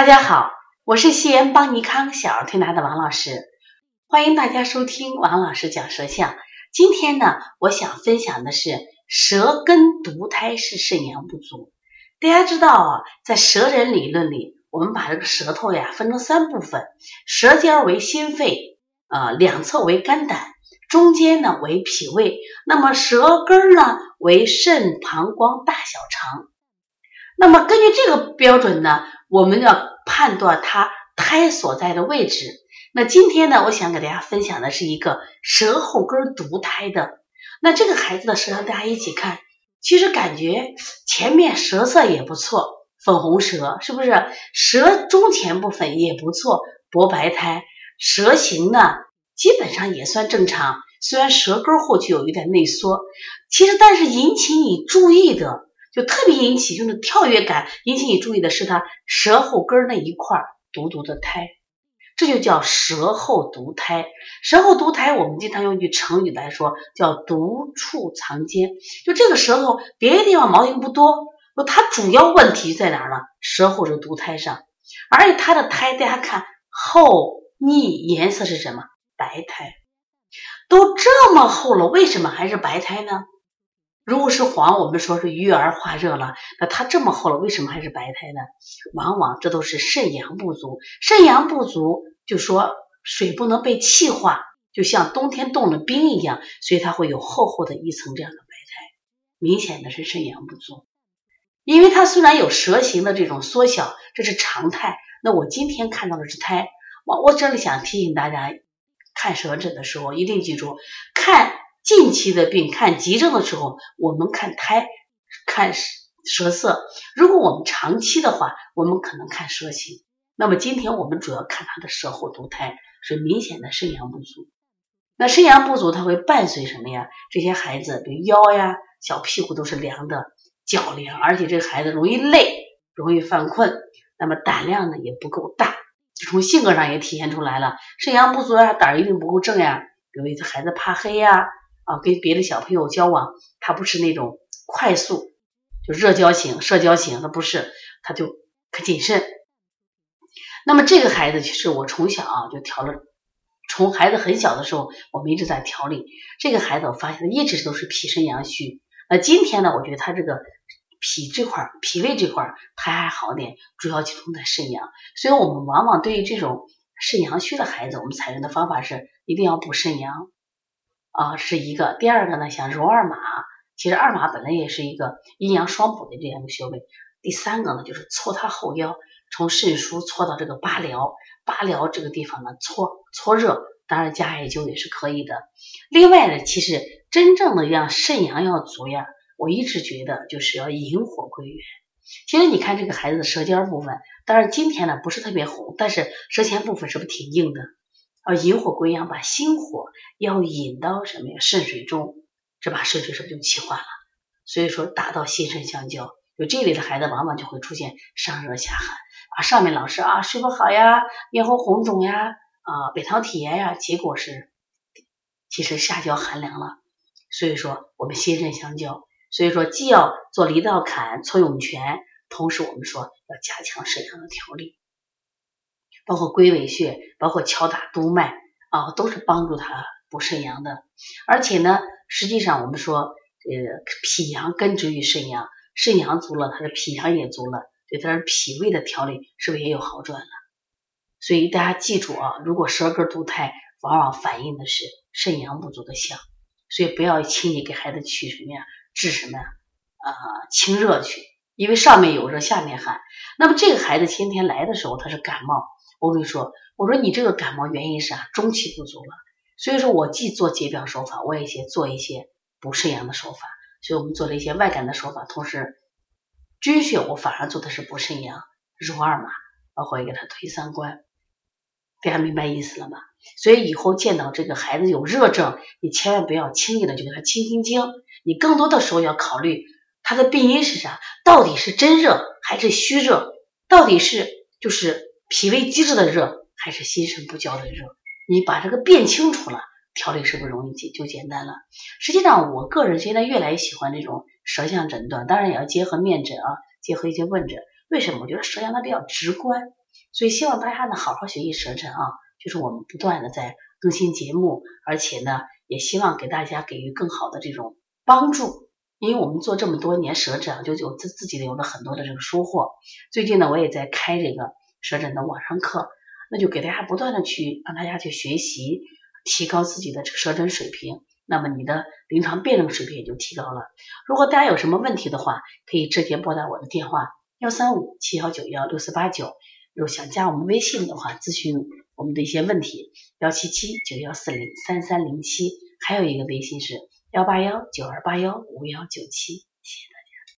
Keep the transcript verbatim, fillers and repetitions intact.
大家好，我是西安邦尼康小儿推拿的王老师，欢迎大家收听王老师讲舌象。今天呢，我想分享的是舌根独胎是肾阳不足。大家知道啊，在舌诊理论里，我们把这个舌头呀分成三部分，舌尖为心肺，呃，两侧为肝胆，中间呢为脾胃，那么舌根呢为肾、膀胱、大小肠。那么根据这个标准呢，我们要判断它胎所在的位置。那今天呢，我想给大家分享的是一个舌后根独胎的。那这个孩子的舌头大家一起看，其实感觉前面舌色也不错，粉红舌是不是？舌中前部分也不错，薄白苔。舌形呢基本上也算正常，虽然舌根后区有一点内缩，其实但是引起你注意的，就特别引起就是跳跃感，引起你注意的是它舌后根那一块独独的胎，这就叫舌后独胎。舌后独胎我们经常用一句成语来说，叫毒处藏奸，就这个舌头别的地方毛病不多，它主要问题在哪儿呢？舌后这个独胎上。而且它的胎大家看厚腻，颜色是什么？白苔。都这么厚了，为什么还是白苔呢？如果是黄，我们说是郁而化热了，那它这么厚了，为什么还是白苔呢？往往这都是肾阳不足。肾阳不足就说水不能被气化，就像冬天冻了冰一样，所以它会有厚厚的一层这样的白苔，明显的是肾阳不足。因为它虽然有舌形的这种缩小，这是常态。那我今天看到的是苔，我这里想提醒大家，看舌诊的时候一定记住，看近期的病，看急症的时候，我们看苔，看舌色。如果我们长期的话，我们可能看舌形。那么今天我们主要看它的舌后独胎，是明显的肾阳不足。那肾阳不足，它会伴随什么呀？这些孩子比如腰呀、小屁股都是凉的，脚凉，而且这个孩子容易累，容易犯困。那么胆量呢也不够大，就从性格上也体现出来了。肾阳不足呀，胆一定不够正呀。比如这孩子怕黑呀。啊，跟别的小朋友交往，他不是那种快速就热交型、社交型，他不是，他就很谨慎。那么这个孩子，其实我从小啊就调了，从孩子很小的时候，我们一直在调理。这个孩子我发现一直都是脾肾阳虚。那今天呢，我觉得他这个脾这块、脾胃这块他还好点，主要集中在肾阳。所以我们往往对于这种肾阳虚的孩子，我们采用的方法是一定要补肾阳。啊，是一个。第二个呢，像揉二马，其实二马本来也是一个阴阳双补的这样一个穴位。第三个呢，就是搓他后腰，从肾腧搓到这个八髎，八髎这个地方呢，搓搓热，当然加艾灸也是可以的。另外呢，其实真正的让肾阳要足呀，我一直觉得就是要引火归元。其实你看这个孩子的舌尖部分，当然今天呢不是特别红，但是舌前部分是不是挺硬的？而引火归阳，把心火要引到什么呀？肾水中，这把肾水是不是就气化了？所以说达到心肾相交，有这类的孩子往往就会出现上热下寒啊，上面老是啊睡不好呀，面红红肿呀，啊扁桃体炎呀，结果是其实下焦寒凉了。所以说我们心肾相交，所以说既要做离道坎、搓涌泉，同时我们说要加强肾阳的调理。包括归尾穴，包括敲打督脉啊，都是帮助他补肾阳的。而且呢，实际上我们说，呃，脾阳根植于肾阳，肾阳足了，他的脾阳也足了，对他的脾胃的调理是不是也有好转了？所以大家记住啊，如果舌根独胎，往往反映的是肾阳不足的象，所以不要轻易给孩子取什么呀，治什么呀，啊、呃，清热去，因为上面有热，下面寒。那么这个孩子天天来的时候，他是感冒。我跟你说，我说你这个感冒原因是啊，中气不足了。所以说我既做解表手法，我也先做一些补肾阳的手法。所以我们做了一些外感的手法，同时军穴我反而做的是补肾阳，揉二马，包括也给他推三关。大家明白意思了吗？所以以后见到这个孩子有热症，你千万不要轻易的就给他清清经，你更多的时候要考虑他的病因是啥，到底是真热还是虚热，到底是就是脾胃机制的热还是心肾不交的热，你把这个辨清楚了，调理是不是容易就简单了。实际上我个人现在越来越喜欢这种舌象诊断，当然也要结合面诊啊，结合一些问诊。为什么？我觉得舌象它比较直观，所以希望大家呢好好学习舌诊啊，就是我们不断的在更新节目，而且呢也希望给大家给予更好的这种帮助，因为我们做这么多年舌诊，就就自自己有了很多的这个收获。最近呢我也在开这个舌诊的网上课，那就给大家不断的去让大家去学习，提高自己的舌诊水平，那么你的临床辩证水平也就提高了。如果大家有什么问题的话，可以直接拨打我的电话一三五七一九一六四八九，如果想加我们微信的话，咨询我们的一些问题一七七九一四零三三零七，还有一个微信是一八一九二八一五一九七。